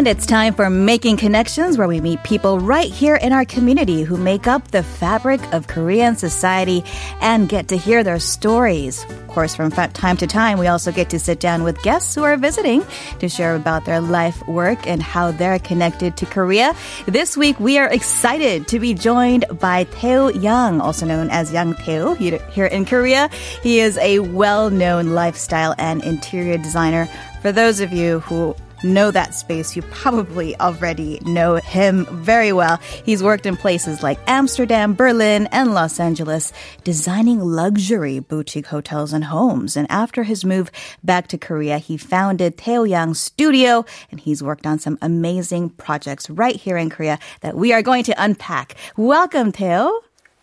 And it's time for Making Connections, where we meet people right here in our community who make up the fabric of Korean society and get to hear their stories. Of course, from time to time, we also get to sit down with guests who are visiting to share about their life, work, and how they're connected to Korea. This week, we are excited to be joined by Taehyung, also known as Yang Tae-yong, here in Korea. He is a well-known lifestyle and interior designer. For those of you who know that space, you probably already know him very well. He's worked in places like Amsterdam, Berlin, and Los Angeles, designing luxury boutique hotels and homes. And after his move back to Korea, he founded Taehyung Studio, and he's worked on some amazing projects right here in Korea that we are going to unpack. Welcome, Taehyung.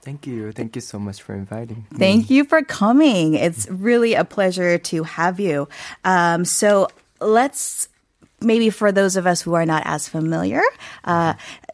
Thank you. Thank you so much for inviting me. Thank you for coming. It's really a pleasure to have you. So let's maybe for those of us who are not as familiar,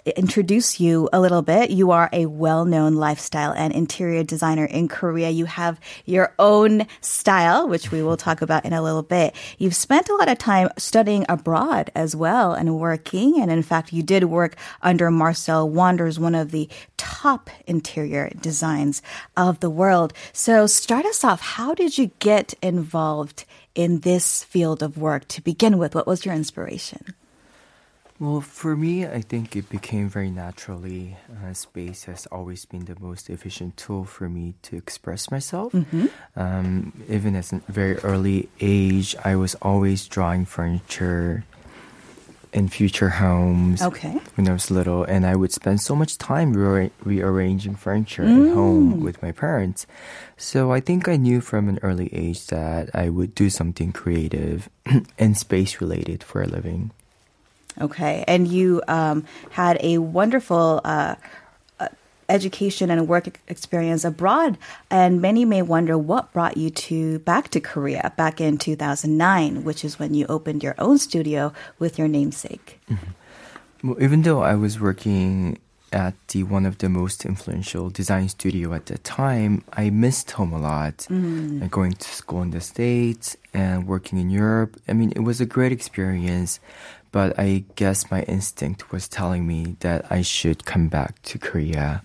introduce you a little bit. You are a well-known lifestyle and interior designer in Korea. You have your own style, which we will talk about in a little bit. You've spent a lot of time studying abroad as well and working. And in fact, you did work under Marcel Wanders, one of the top interior designs of the world. So start us off. How did you get involved in this field of work to begin with? What was your inspiration? Well, for me, I think it became very naturally. Space has always been the most efficient tool for me to express myself. Mm-hmm. Even at a very early age, I was always drawing furniture in future homes when I was little. And I would spend so much time rearranging furniture at home with my parents. So I think I knew from an early age that I would do something creative and space-related for a living. Okay, and you had a wonderful education and work experience abroad, and many may wonder what brought you back to Korea back in 2009, which is when you opened your own studio with your namesake. Mm-hmm. Well, even though I was working at one of the most influential design studio at the time, I missed home a lot. Like going to school in the States and working in Europe. I mean, it was a great experience. But I guess my instinct was telling me that I should come back to Korea.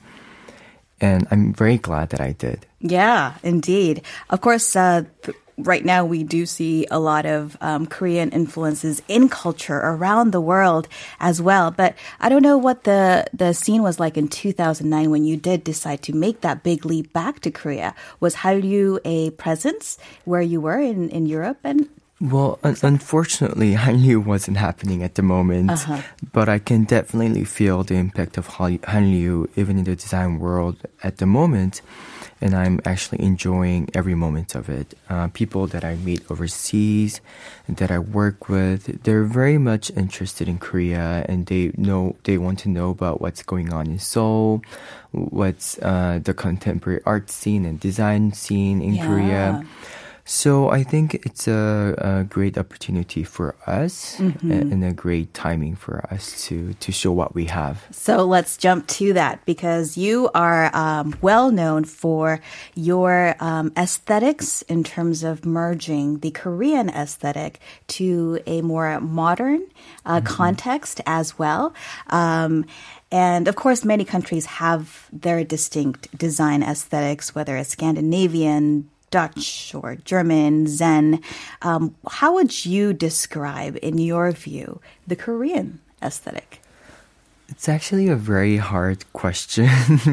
And I'm very glad that I did. Yeah, indeed. Of course, right now we do see a lot of Korean influences in culture around the world as well. But I don't know what the scene was like in 2009 when you did decide to make that big leap back to Korea. Was Hallyu a presence where you were in Europe and well, unfortunately, Hallyu wasn't happening at the moment, but I can definitely feel the impact of Hallyu even in the design world at the moment, and I'm actually enjoying every moment of it. People that I meet overseas, that I work with, they're very much interested in Korea, and they want to know about what's going on in Seoul, what's the contemporary art scene and design scene in Korea. So I think it's a great opportunity for us and a great timing for us to show what we have. So let's jump to that because you are well known for your aesthetics in terms of merging the Korean aesthetic to a more modern context as well. And of course, many countries have their distinct design aesthetics, whether it's Scandinavian, Dutch or German, Zen. How would you describe, in your view, the Korean aesthetic? It's actually a very hard question,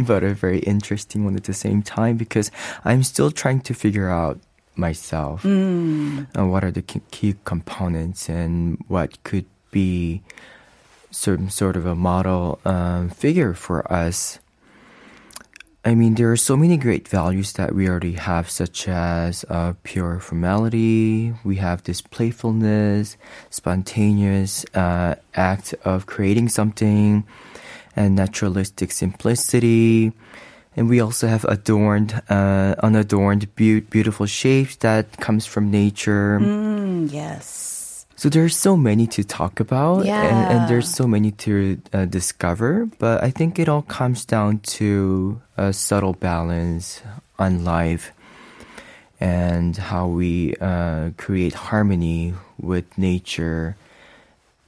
but a very interesting one at the same time because I'm still trying to figure out myself what are the key components and what could be some sort of a model figure for us. I mean, there are so many great values that we already have, such as pure formality. We have this playfulness, spontaneous act of creating something, and naturalistic simplicity. And we also have unadorned, beautiful shapes that comes from nature. Yes. So there's so many to talk about, yeah. and there's so many to discover, but I think it all comes down to a subtle balance on life and how we create harmony with nature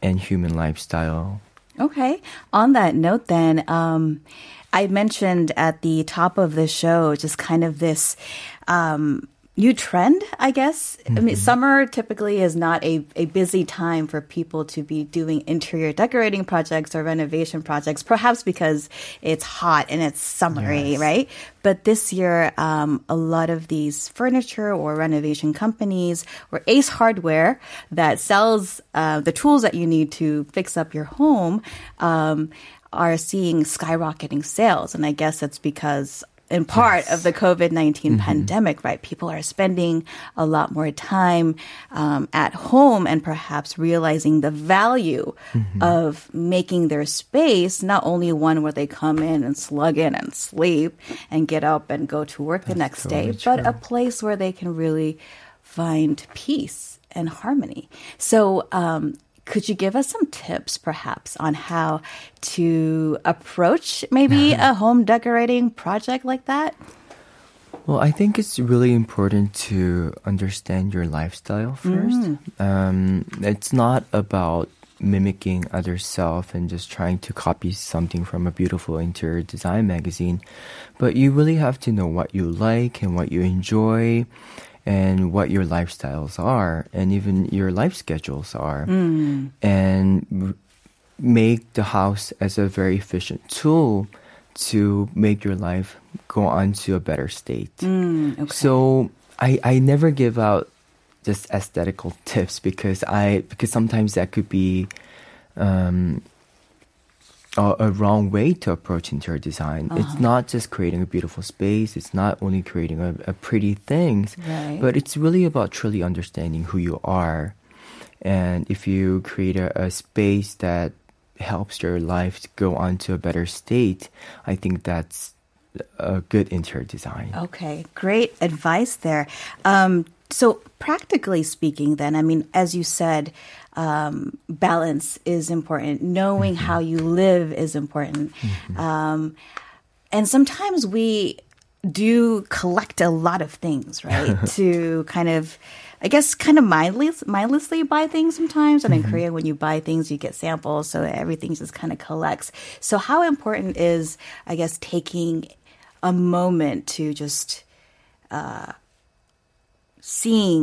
and human lifestyle. Okay. On that note then, I mentioned at the top of the show just kind of this new trend, I guess. Mm-hmm. I mean, summer typically is not a busy time for people to be doing interior decorating projects or renovation projects, perhaps because it's hot and it's summery, yes. right? But this year, a lot of these furniture or renovation companies or Ace Hardware that sells the tools that you need to fix up your home are seeing skyrocketing sales. And I guess that's because in part yes. of the COVID-19 mm-hmm. pandemic, right? People are spending a lot more time at home and perhaps realizing the value mm-hmm. of making their space not only one where they come in and slug in and sleep and get up and go to work That's the next totally day, true. But a place where they can really find peace and harmony. So, could you give us some tips, perhaps, on how to approach maybe a home decorating project like that? Well, I think it's really important to understand your lifestyle first. It's not about mimicking other self and just trying to copy something from a beautiful interior design magazine, but you really have to know what you like and what you enjoy, and what your lifestyles are, and even your life schedules are, and make the house as a very efficient tool to make your life go on to a better state. Okay. So I never give out just aesthetical tips because sometimes that could be a wrong way to approach interior design. Uh-huh. It's not just creating a beautiful space. It's not only creating a pretty things, right. but it's really about truly understanding who you are. And if you create a space that helps your life go on to a better state, I think that's a good interior design. Okay, great advice there. So practically speaking then, I mean, as you said, balance is important. Knowing mm-hmm. how you live is important. Mm-hmm. And sometimes we do collect a lot of things, right? to kind of, I guess, kind of mindlessly buy things sometimes. And in mm-hmm. Korea, when you buy things, you get samples. So everything just kind of collects. So how important is, I guess, taking a moment to just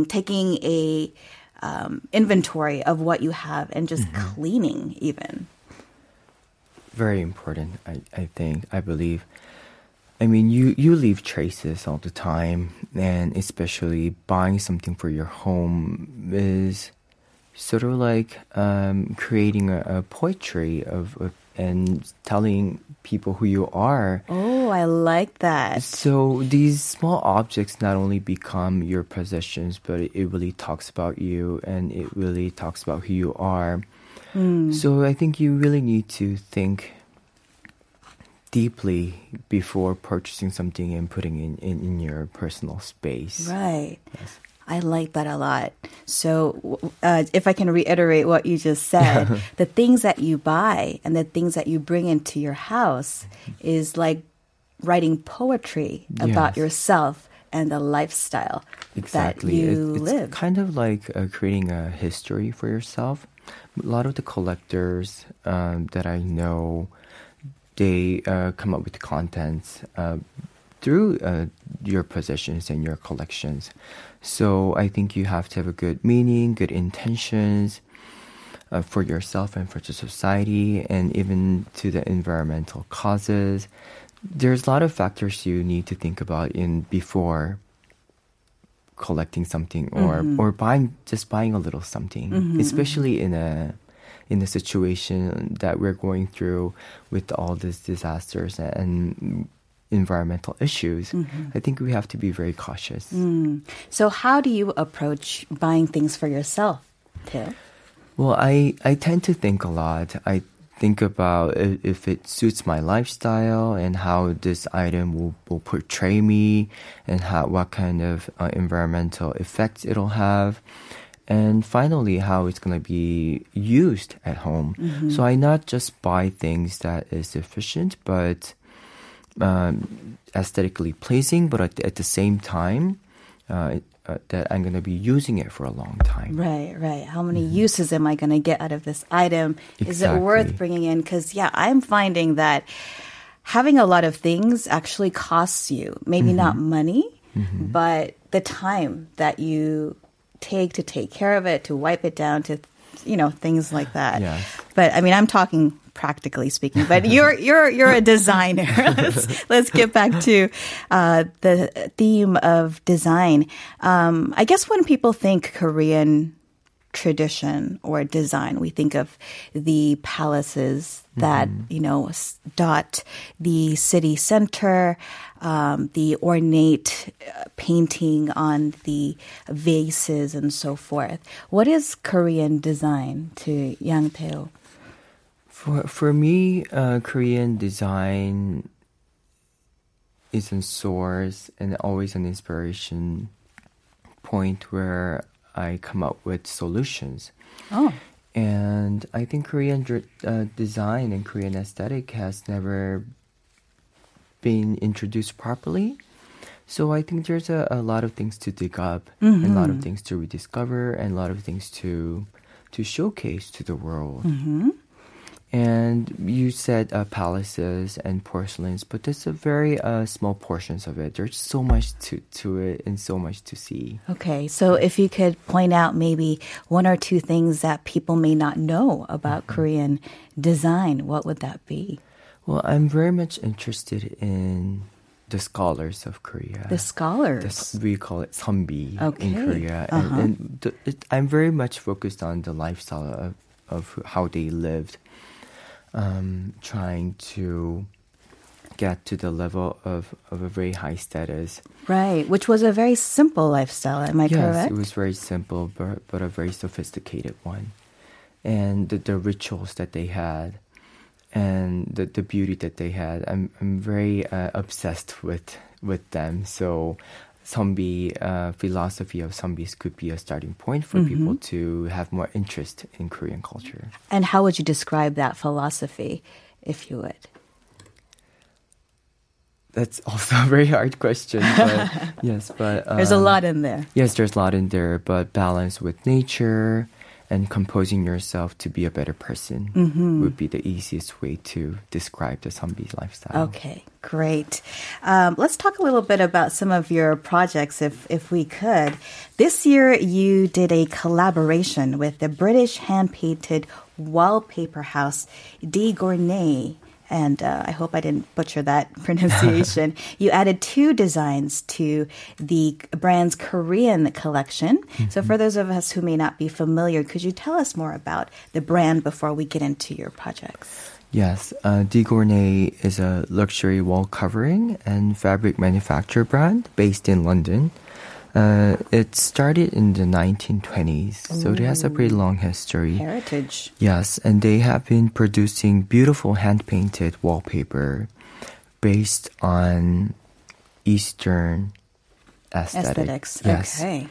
taking a inventory of what you have and just mm-hmm. cleaning even? Very important, I believe. I mean, you leave traces all the time, and especially buying something for your home is sort of like creating a poetry of and telling people who you are. Oh, I like that. So these small objects not only become your possessions, but it really talks about you and it really talks about who you are. So I think you really need to think deeply before purchasing something and putting in your personal space. Right. Yes. I like that a lot. So if I can reiterate what you just said, the things that you buy and the things that you bring into your house is like writing poetry yes. about yourself and the lifestyle exactly. that you live. It's kind of like creating a history for yourself. A lot of the collectors that I know, they come up with contents through your possessions and your collections. So I think you have to have a good meaning, good intentions for yourself and for the society and even to the environmental causes. There's a lot of factors you need to think about before collecting something or, mm-hmm. or buying a little something, mm-hmm. especially in the situation that we're going through with all these disasters and environmental issues, mm-hmm. I think we have to be very cautious. So how do you approach buying things for yourself, Tae? Well, I tend to think a lot. I think about if it suits my lifestyle and how this item will portray me and what kind of environmental effects it'll have. and finally how it's going to be used at home. Mm-hmm. So I not just buy things that is efficient, but aesthetically pleasing, but at the same time, that I'm going to be using it for a long time. Right, right. How many uses am I going to get out of this item? Exactly. Is it worth bringing in? Because, yeah, I'm finding that having a lot of things actually costs you. Maybe not money, but the time that you take to take care of it, to wipe it down, to, you know, things like that. Yes. But, I mean, I'm talking practically speaking, but you're a designer. Let's get back to the theme of design. I guess when people think Korean tradition or design, we think of the palaces that, you know, dot the city center, the ornate painting on the vases and so forth. What is Korean design to Yang Tae-yong? For me, Korean design is a source and always an inspiration point where I come up with solutions. Oh. And I think Korean design and Korean aesthetic has never been introduced properly. So I think there's a lot of things to dig up, and a lot of things to rediscover, and a lot of things to showcase to the world. Mm-hmm. And you said palaces and porcelains, but that's a very small portions of it. There's so much to it and so much to see. Okay, so if you could point out maybe one or two things that people may not know about Korean design, what would that be? Well, I'm very much interested in the scholars of Korea. The scholars? We call it Seonbi in Korea. And I'm very much focused on the lifestyle of how they lived. Trying to get to the level of a very high status. Right, which was a very simple lifestyle, am I correct? Yes, it was very simple, but a very sophisticated one. And the rituals that they had and the beauty that they had, I'm very obsessed with them. So Seonbi, philosophy of Seonbi's could be a starting point for people to have more interest in Korean culture. And how would you describe that philosophy, if you would? That's also a very hard question. But yes, but there's a lot in there. Yes, there's a lot in there, but balance with nature and composing yourself to be a better person would be the easiest way to describe the Seonbi lifestyle. Okay, great. Let's talk a little bit about some of your projects, if we could. This year, you did a collaboration with the British hand-painted wallpaper house, De Gournay. And I hope I didn't butcher that pronunciation. You added 2 designs to the brand's Korean collection. So for those of us who may not be familiar, could you tell us more about the brand before we get into your projects? Yes, De Gournay is a luxury wall covering and fabric manufacturer brand based in London. It started in the 1920s, so it has a pretty long history. Heritage. Yes, and they have been producing beautiful hand-painted wallpaper based on Eastern aesthetics. Yes. Okay.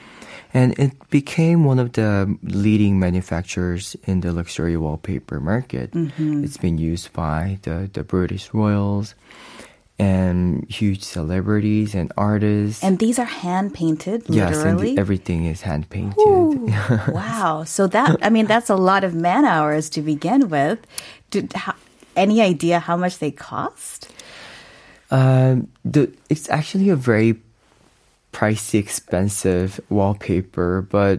And it became one of the leading manufacturers in the luxury wallpaper market. It's been used by the British royals and huge celebrities and artists. And these are hand-painted, literally? Yes, and everything is hand-painted. Wow. So that's a lot of man-hours to begin with. Any idea how much they cost? It's actually a very pricey, expensive wallpaper, but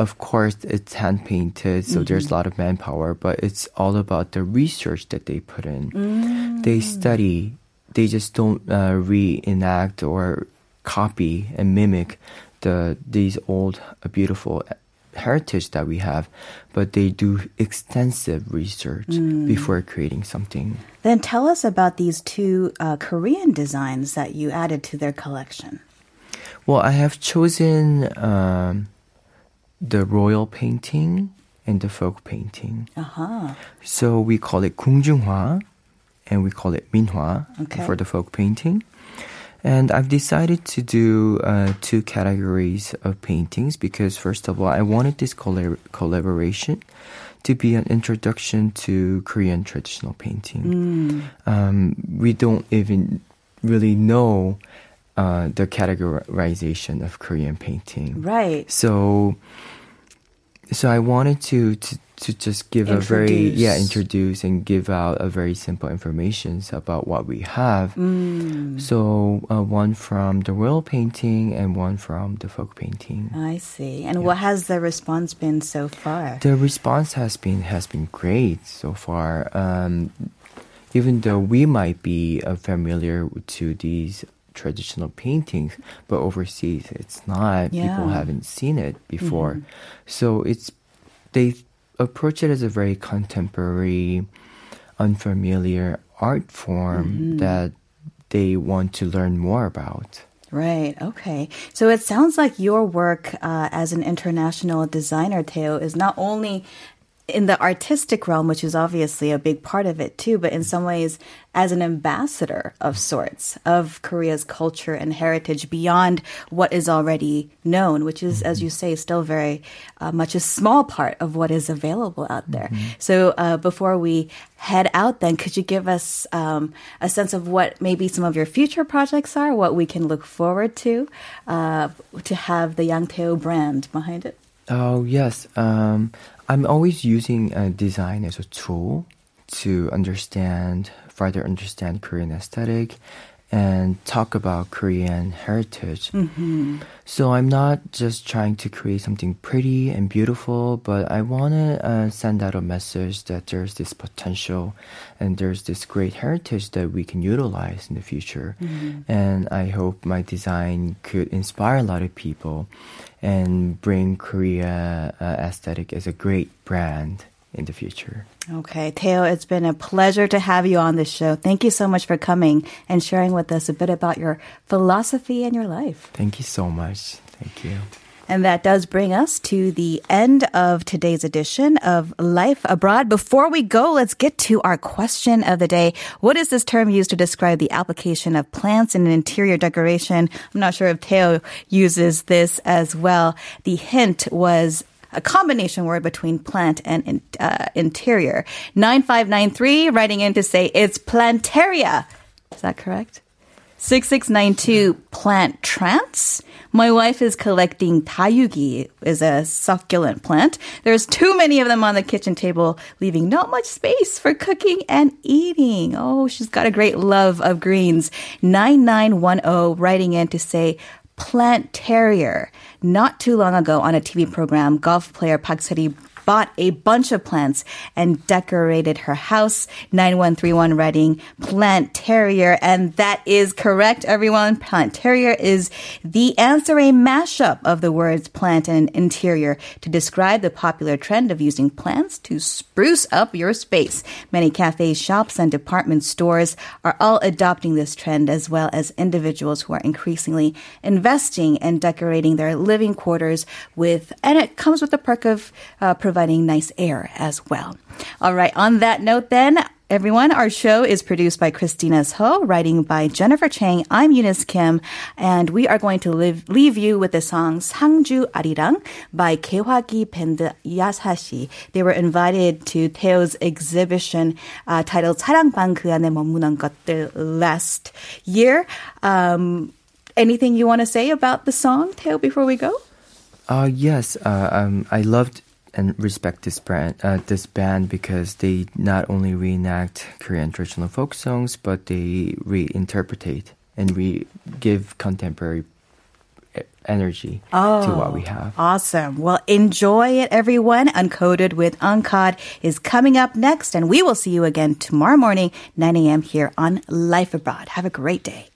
of course, it's hand-painted, so there's a lot of manpower, but it's all about the research that they put in. They study. They just don't reenact or copy and mimic these old beautiful heritage that we have, but they do extensive research before creating something. Then tell us about these 2 Korean designs that you added to their collection. Well, I have chosen the royal painting and the folk painting. So we call it Gungjunghwa. And we call it Minhwa for the folk painting. And I've decided to do two categories of paintings because, first of all, I wanted this collaboration to be an introduction to Korean traditional painting. We don't even really know the categorization of Korean painting. Right. So I wanted to just give introduce and give out a very simple information about what we have. So one from the royal painting and one from the folk painting. I see. And what has the response been so far? The response has been great so far. Even though we might be familiar to these traditional paintings, but overseas it's not. People haven't seen it before. So they approach it as a very contemporary, unfamiliar art form that they want to learn more about. Right, okay. So it sounds like your work as an international designer, Teo, is not only in the artistic realm, which is obviously a big part of it too, but in some ways as an ambassador of sorts of Korea's culture and heritage beyond what is already known, which is, as you say, still very much a small part of what is available out there. So before we head out then, could you give us a sense of what maybe some of your future projects are, what we can look forward to have the Yang Tae-yong brand behind it? Oh, yes. I'm always using design as a tool to further understand Korean aesthetic and talk about Korean heritage. So I'm not just trying to create something pretty and beautiful, but I want to send out a message that there's this potential and there's this great heritage that we can utilize in the future. And I hope my design could inspire a lot of people and bring Korea aesthetic as a great brand in the future. Okay, Teo, it's been a pleasure to have you on this show. Thank you so much for coming and sharing with us a bit about your philosophy and your life. Thank you so much. Thank you. And that does bring us to the end of today's edition of Life Abroad. Before we go, let's get to our question of the day. What is this term used to describe the application of plants in an interior decoration? I'm not sure if Teo uses this as well. The hint was a combination word between plant and interior. 9593 writing in to say it's plantaria. Is that correct? 6692, plant trance. My wife is collecting Taehyung, is a succulent plant. There's too many of them on the kitchen table, leaving not much space for cooking and eating. Oh, she's got a great love of greens. 9910 writing in to say plantaria. Not too long ago on a TV program, golf player Pak Sidi bought a bunch of plants and decorated her house. 9131 writing plantaria, and that is correct, everyone. Plantaria is the answer, a mashup of the words plant and interior to describe the popular trend of using plants to spruce up your space. Many cafes, shops, and department stores are all adopting this trend, as well as individuals who are increasingly investing and decorating their living quarters with, and it comes with the perk of providing nice air as well. All right, on that note then, everyone, our show is produced by Christina Soh, writing by Jennifer Chang. I'm Eunice Kim, and we are going to leave you with the song Sangju Arirang by Kehwagi Band Yasashi. They were invited to Taeyo's exhibition titled 사랑방 그 안에 머무는 것들 last year. Anything you want to say about the song, Taeyo, before we go? Yes, I loved and respect this band because they not only reenact Korean traditional folk songs, but they reinterpretate and give contemporary energy to what we have. Awesome. Well, enjoy it, everyone. Uncoded with Uncod is coming up next, and we will see you again tomorrow morning, 9 a.m. here on Life Abroad. Have a great day.